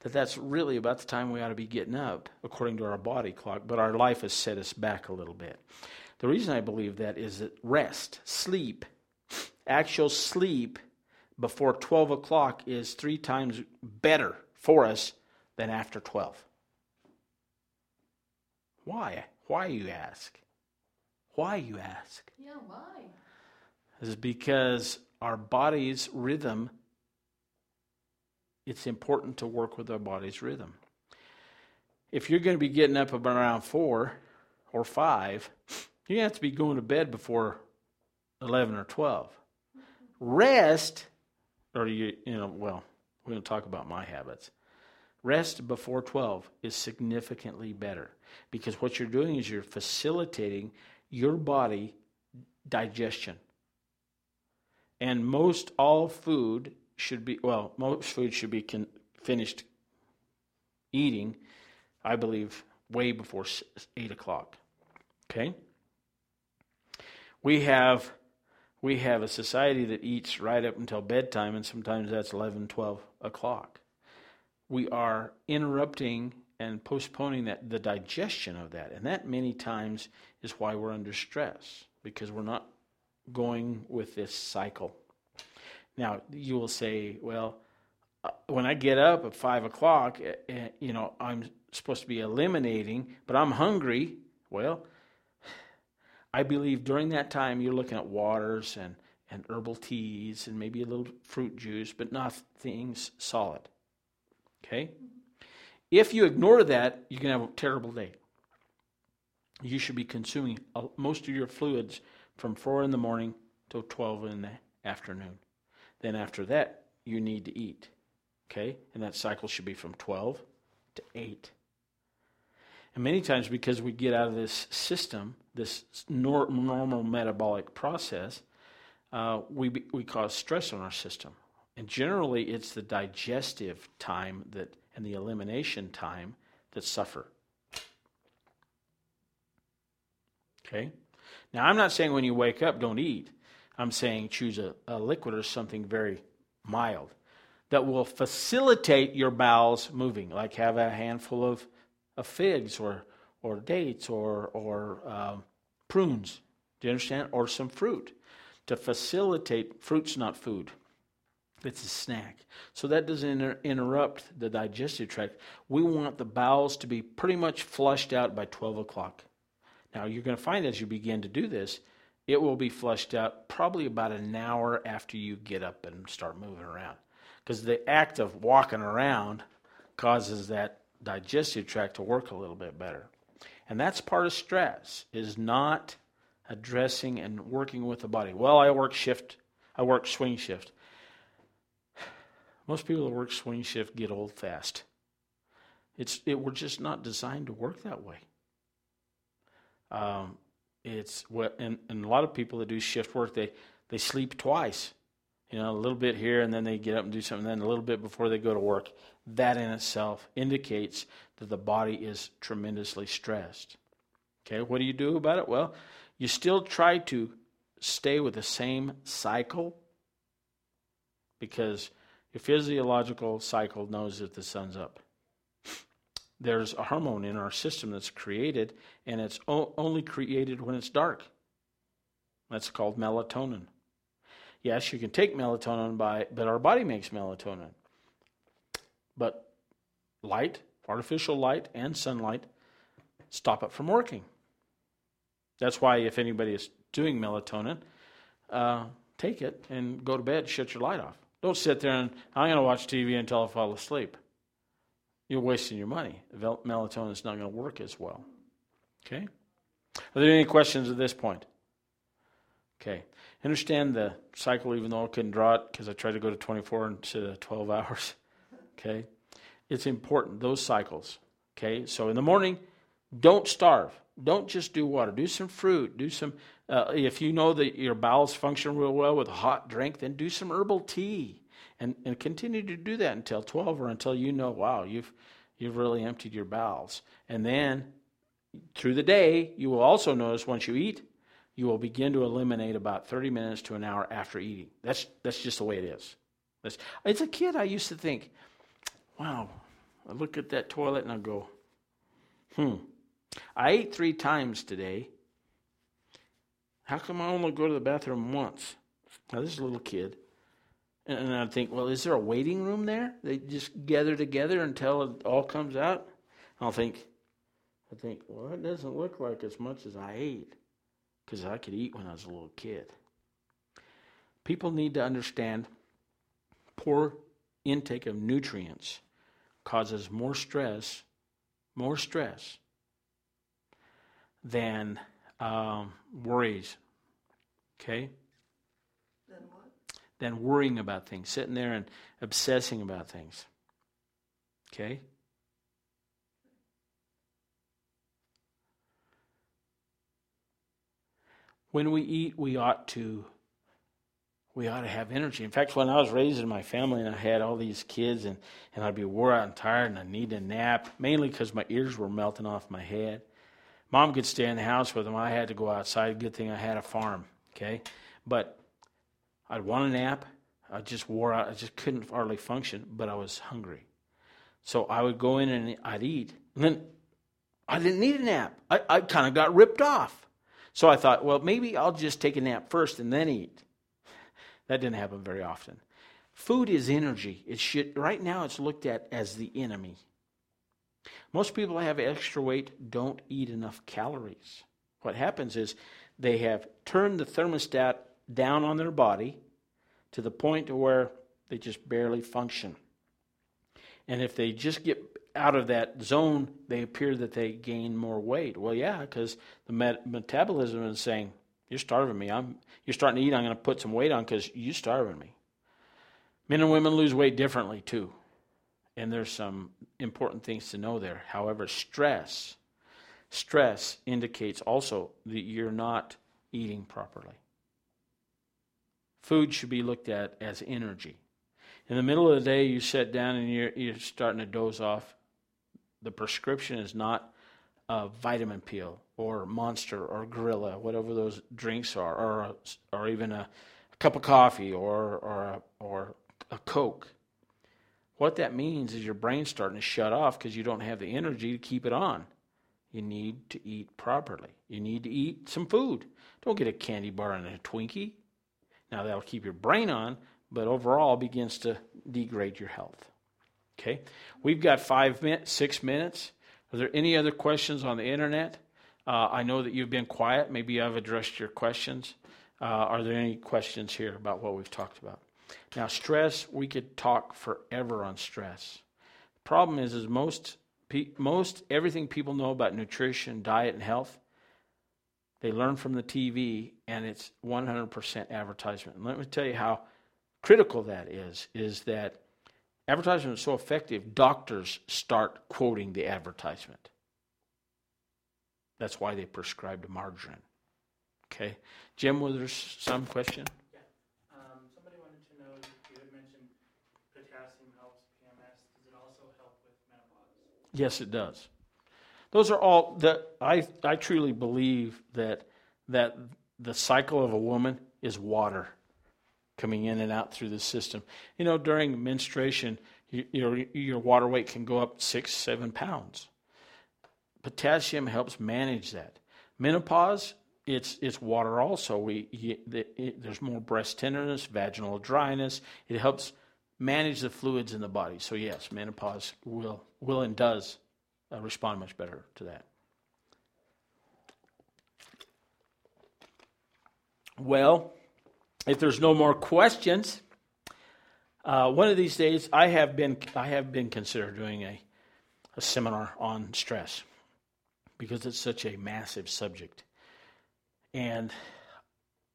that that's really about the time we ought to be getting up, according to our body clock. But our life has set us back a little bit. The reason I believe that is that rest, sleep, actual sleep before twelve o'clock is three times better for us than after twelve. Why? Why you ask? Why you ask? Yeah, why? Is because our body's rhythm, it's important to work with our body's rhythm. If you're going to be getting up around four or five, you have to be going to bed before eleven or twelve. Rest, or you, you know, well, we're going to talk about my habits. Rest before twelve is significantly better because what you're doing is you're facilitating your body digestion. And most all food should be, well, most food should be con- finished eating, I believe, way before eight o'clock. Okay? We have we have a society that eats right up until bedtime, and sometimes that's eleven, twelve o'clock. We are interrupting and postponing that the digestion of that. And that many times is why we're under stress, because we're not going with this cycle. Now, you will say, well, when I get up at five o'clock, you know, I'm supposed to be eliminating, but I'm hungry. Well, I believe during that time you're looking at waters and, and herbal teas and maybe a little fruit juice, but not things solid. Okay? If you ignore that, you're going to have a terrible day. You should be consuming most of your fluids from four in the morning till twelve in the afternoon. Then after that, you need to eat. Okay? And that cycle should be from twelve to eight. And many times because we get out of this system, this nor- normal metabolic process, uh, we be- we cause stress on our system. And generally, it's the digestive time that and the elimination time that suffer. Okay? Now, I'm not saying when you wake up, don't eat. I'm saying choose a, a liquid or something very mild that will facilitate your bowels moving, like have a handful of, of figs or or dates or, or um, prunes. Do you understand? Or some fruit to facilitate. Fruit's not food. It's a snack. So that doesn't inter- interrupt the digestive tract. We want the bowels to be pretty much flushed out by twelve o'clock. Now, you're going to find as you begin to do this, it will be flushed out probably about an hour after you get up and start moving around. Because the act of walking around causes that digestive tract to work a little bit better. And that's part of stress, is not addressing and working with the body. Well, I work shift. I work swing shift. Most people that work swing shift get old fast. It's it, we're just not designed to work that way. Um, it's what, and, and a lot of people that do shift work, they, they sleep twice, you know, a little bit here and then they get up and do something, and then a little bit before they go to work. That in itself indicates that the body is tremendously stressed. Okay, what do you do about it? Well, you still try to stay with the same cycle because your physiological cycle knows that the sun's up. There's a hormone in our system that's created, and it's o- only created when it's dark. That's called melatonin. Yes, you can take melatonin, by, but our body makes melatonin. But light, artificial light, and sunlight stop it from working. That's why if anybody is doing melatonin, uh, take it and go to bed, shut your light off. Don't sit there and, I'm going to watch T V until I fall asleep. you're wasting your money. Melatonin is not going to work as well. Okay? Are there any questions at this point? Okay. I understand the cycle, even though I couldn't draw it because I tried to go to twenty-four instead of twelve hours. Okay? It's important, those cycles. Okay? So in the morning, don't starve. Don't just do water. Do some fruit. Do some. Uh, if you know that your bowels function real well with a hot drink, then do some herbal tea, and and continue to do that until twelve or until you know, wow, you've you've really emptied your bowels. And then through the day, you will also notice once you eat, you will begin to eliminate about thirty minutes to an hour after eating. That's that's just the way it is. That's, as a kid, I used to think, wow, I look at that toilet and I go, hmm. I ate three times today. How come I only go to the bathroom once? Now, this is a little kid. And I think, well, is there a waiting room there? They just gather together until it all comes out? I'll think, I think, well, it doesn't look like as much as I ate, because I could eat when I was a little kid. People need to understand poor intake of nutrients causes more stress, more stress, than um, worries, okay? Than what? Than worrying about things, sitting there and obsessing about things, okay? When we eat, we ought to, we ought to have energy. In fact, when I was raised in my family and I had all these kids and, and I'd be wore out and tired and I needed a nap, mainly because my ears were melting off my head. Mom could stay in the house with them. I had to go outside. Good thing I had a farm, okay? But I'd want a nap. I just wore out. I just couldn't hardly function, but I was hungry. So I would go in and I'd eat. And then I didn't need a nap. I, I kind of got ripped off. So I thought, well, maybe I'll just take a nap first and then eat. That didn't happen very often. Food is energy. It should, right now it's looked at as the enemy. Most people that have extra weight don't eat enough calories. What happens is they have turned the thermostat down on their body to the point to where they just barely function. And if they just get out of that zone, they appear that they gain more weight. Well, yeah, because the met- metabolism is saying, you're starving me. I'm, you're starting to eat. I'm going to put some weight on because you're starving me. Men and women lose weight differently, too. And there's some important things to know there. However, stress, stress indicates also that you're not eating properly. Food should be looked at as energy. In the middle of the day, you sit down and you're, you're starting to doze off. The prescription is not a vitamin pill or Monster or Gorilla, whatever those drinks are, or or even a, a cup of coffee or or a, or a Coke. What that means is your brain's starting to shut off because you don't have the energy to keep it on. You need to eat properly. You need to eat some food. Don't get a candy bar and a Twinkie. Now that'll keep your brain on, but overall begins to degrade your health. Okay? We've got five minutes, six minutes. Are there any other questions on the internet? Uh, I know that you've been quiet. Maybe I've addressed your questions. Uh, are there any questions here about what we've talked about? Now, stress, we could talk forever on stress. The problem is, is most, most everything people know about nutrition, diet, and health, they learn from the T V, and it's one hundred percent advertisement. And let me tell you how critical that is, is that advertisement is so effective, doctors start quoting the advertisement. That's why they prescribed margarine. Okay. Jim, was there some question? Yes, it does. Those are all that I I truly believe that that the cycle of a woman is water coming in and out through the system. You know, during menstruation, you, your your water weight can go up six, seven pounds. Potassium helps manage that. Menopause, it's it's water also. We you, the, it, there's more breast tenderness, vaginal dryness. It helps manage the fluids in the body. So yes, menopause will will and does uh, respond much better to that. Well, if there's no more questions, uh, one of these days I have been I have been considered doing a a seminar on stress because it's such a massive subject. And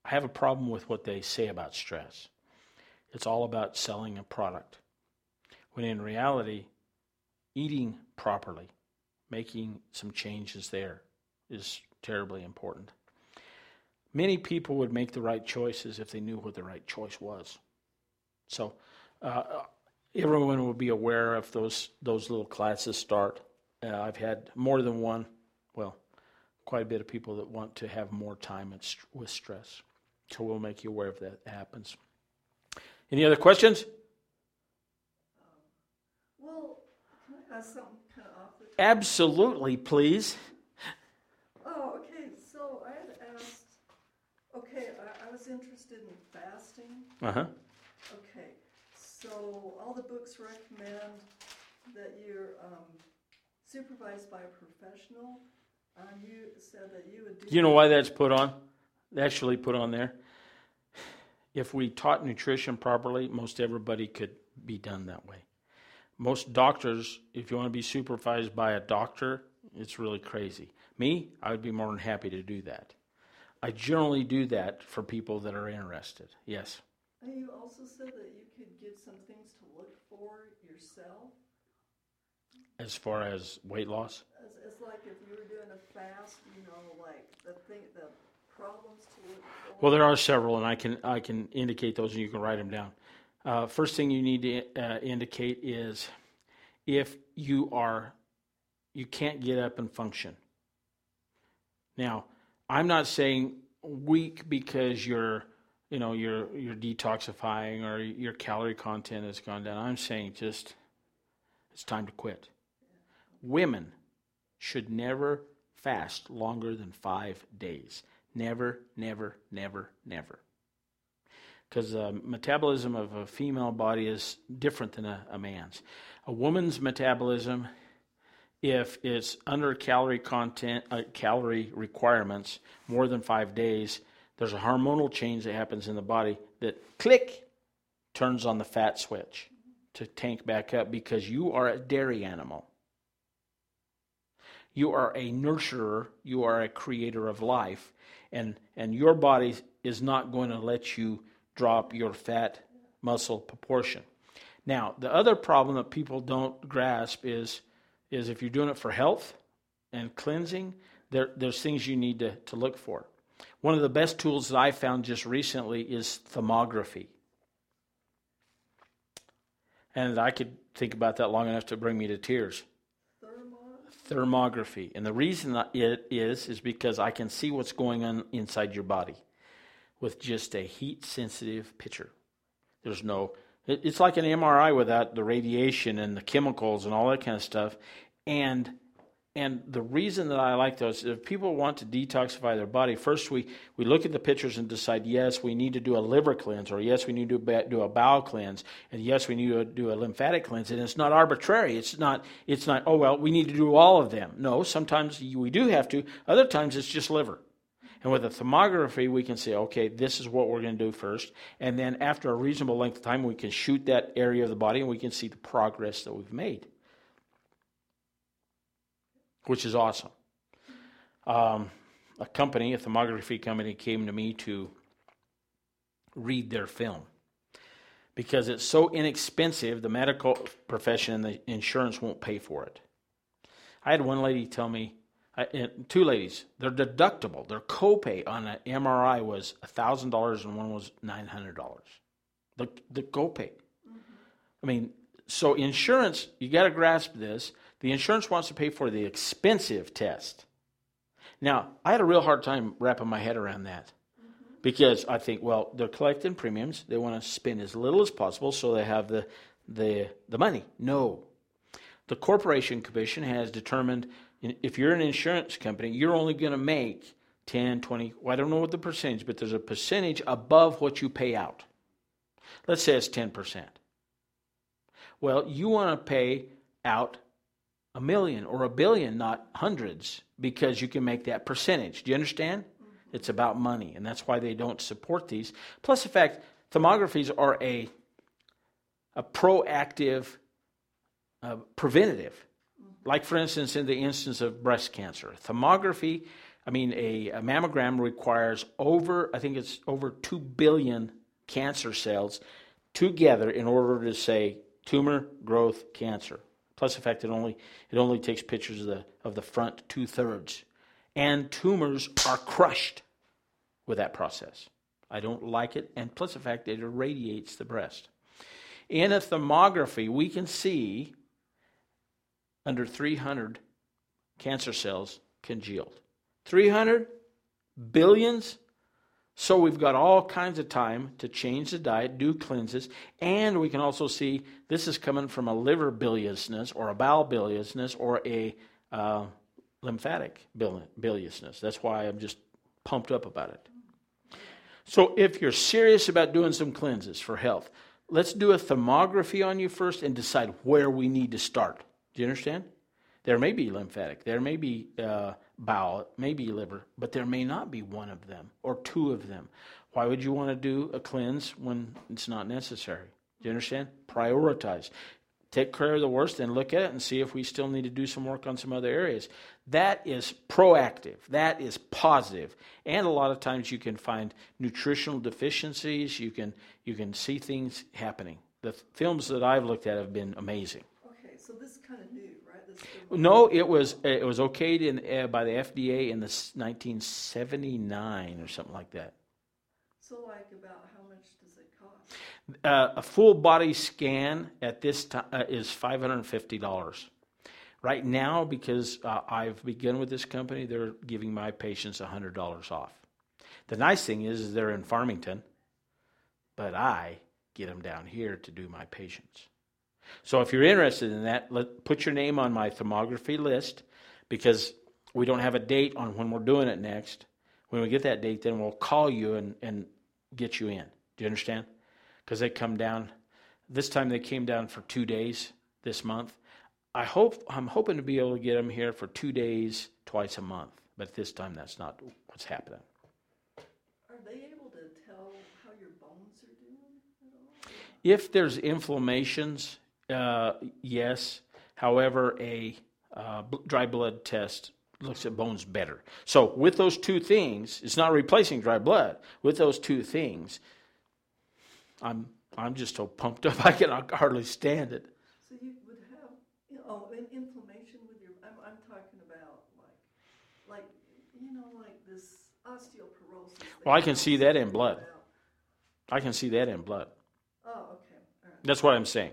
I have a problem with what they say about stress. It's all about selling a product, when in reality, eating properly, making some changes there is terribly important. Many people would make the right choices if they knew what the right choice was. So uh, everyone will be aware of those those little classes start. Uh, I've had more than one, well, quite a bit of people that want to have more time with stress. So we'll make you aware if that happens. Any other questions? Um, well, can I ask something kind of off the top? Absolutely, please. Oh, okay. So I had asked, okay, I, I was interested in fasting. Uh-huh. Okay. So all the books recommend that you're um, supervised by a professional. Uh, you said that you would do... You know why that's put on? Actually put on there. If we taught nutrition properly, most everybody could be done that way. Most doctors, if you want to be supervised by a doctor, it's really crazy. Me, I would be more than happy to do that. I generally do that for people that are interested. Yes? And you also said that you could give some things to look for yourself. As far as weight loss? It's like if you were doing a fast, you know, like the thing, the problems to look for. Well, there are several, and I can I can indicate those, and you can write them down. Uh, first thing you need to uh, indicate is if you are you can't get up and function. Now, I'm not saying weak because you're you know you're you're detoxifying or your calorie content has gone down. I'm saying just it's time to quit. Women should never fast longer than five days. Never, never, never, never. Because the metabolism of a female body is different than a, a man's. A woman's metabolism, if it's under calorie content, uh, calorie requirements, more than five days, there's a hormonal change that happens in the body that, click, turns on the fat switch to tank back up because you are a dairy animal. You are a nurturer, you are a creator of life, and, and your body is not going to let you drop your fat muscle proportion. Now, the other problem that people don't grasp is, is if you're doing it for health and cleansing, there, there's things you need to, to look for. One of the best tools that I found just recently is thermography. And I could think about that long enough to bring me to tears. Thermography. And the reason that it is is because I can see what's going on inside your body with just a heat-sensitive picture. There's no... It's like an M R I without the radiation and the chemicals and all that kind of stuff. And and the reason that I like those, if people want to detoxify their body, first we, we look at the pictures and decide, yes, we need to do a liver cleanse, or yes, we need to do a bowel cleanse, and yes, we need to do a lymphatic cleanse. And it's not arbitrary. It's not, it's not oh, well, we need to do all of them. No, sometimes we do have to. Other times it's just liver. And with a thermography, we can say, okay, this is what we're going to do first. And then after a reasonable length of time, we can shoot that area of the body, and we can see the progress that we've made, which is awesome. Um, a company, a thermography company, came to me to read their film because it's so inexpensive, the medical profession and the insurance won't pay for it. I had one lady tell me, I, and two ladies, their deductible, their copay on an M R I was one thousand dollars and one was nine hundred dollars. The, the copay. Mm-hmm. I mean, so insurance, you got to grasp this. The insurance wants to pay for the expensive test. Now, I had a real hard time wrapping my head around that mm-hmm. because I think, well, they're collecting premiums. They want to spend as little as possible so they have the the the money. No. The Corporation Commission has determined if you're an insurance company, you're only going to make ten, twenty, well, I don't know what the percentage, but there's a percentage above what you pay out. Let's say it's ten percent. Well, you want to pay out a million or a billion, not hundreds, because you can make that percentage. Do you understand? Mm-hmm. It's about money, and that's why they don't support these. Plus, in fact, thermographies are a a proactive, uh, preventative. Mm-hmm. Like, for instance, in the instance of breast cancer, thermography, I mean, a, a mammogram requires over, I think it's over two billion cancer cells together in order to say tumor growth cancer. Plus the fact that it only, it only takes pictures of the, of the front two-thirds. And tumors are crushed with that process. I don't like it. And plus the fact that it irradiates the breast. In a thermography, we can see under three hundred cancer cells congealed. three hundred billions. So we've got all kinds of time to change the diet, do cleanses, and we can also see this is coming from a liver biliousness or a bowel biliousness or a uh, lymphatic biliousness. That's why I'm just pumped up about it. So if you're serious about doing some cleanses for health, let's do a thermography on you first and decide where we need to start. Do you understand? There may be lymphatic, there may be uh, bowel, maybe liver, but there may not be one of them or two of them. Why would you want to do a cleanse when it's not necessary? Do you understand? Prioritize. Take care of the worst and look at it and see if we still need to do some work on some other areas. That is proactive. That is positive. And a lot of times you can find nutritional deficiencies. You can, you can see things happening. The th- films that I've looked at have been amazing. Okay, so this is kind of new. No, it was it was okayed in, uh, by the F D A in the nineteen seventy-nine or something like that. So, like, about how much does it cost? Uh, a full body scan at this time uh, is five hundred fifty dollars. Right now, because uh, I've begun with this company, they're giving my patients one hundred dollars off. The nice thing is, is they're in Farmington, but I get them down here to do my patients. So if you're interested in that, let, put your name on my thermography list, because we don't have a date on when we're doing it next. When we get that date, then we'll call you and, and get you in. Do you understand? Because they come down. This time they came down for two days this month. I hope, I'm hoping to be able to get them here for two days, twice a month. But this time that's not what's happening. Are they able to tell how your bones are doing at all? If there's inflammations... Uh, yes. However, a uh, b- dry blood test looks at bones better. So with those two things, it's not replacing dry blood. With those two things, I'm I'm just so pumped up I can hardly stand it. So you would have you know, oh an inflammation with your I'm I'm talking about like like you know like this osteoporosis. Well, I can see that in blood. About. I can see that in blood. Oh, okay. All right. That's what I'm saying.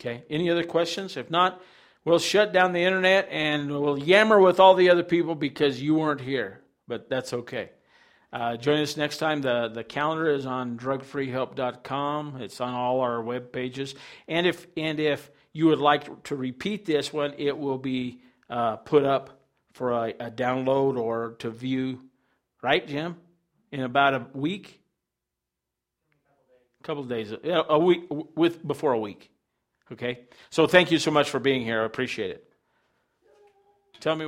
Okay, any other questions? If not, we'll shut down the internet and we'll yammer with all the other people because you weren't here, but that's okay. Uh, join us next time. The, the calendar is on drug free help dot com. It's on all our web pages. And if, and if you would like to repeat this one, it will be uh, put up for a, a download or to view, right, Jim? In about a week? A couple of days. Yeah, a week, with, before a week. Okay, so thank you so much for being here. I appreciate it. Tell me.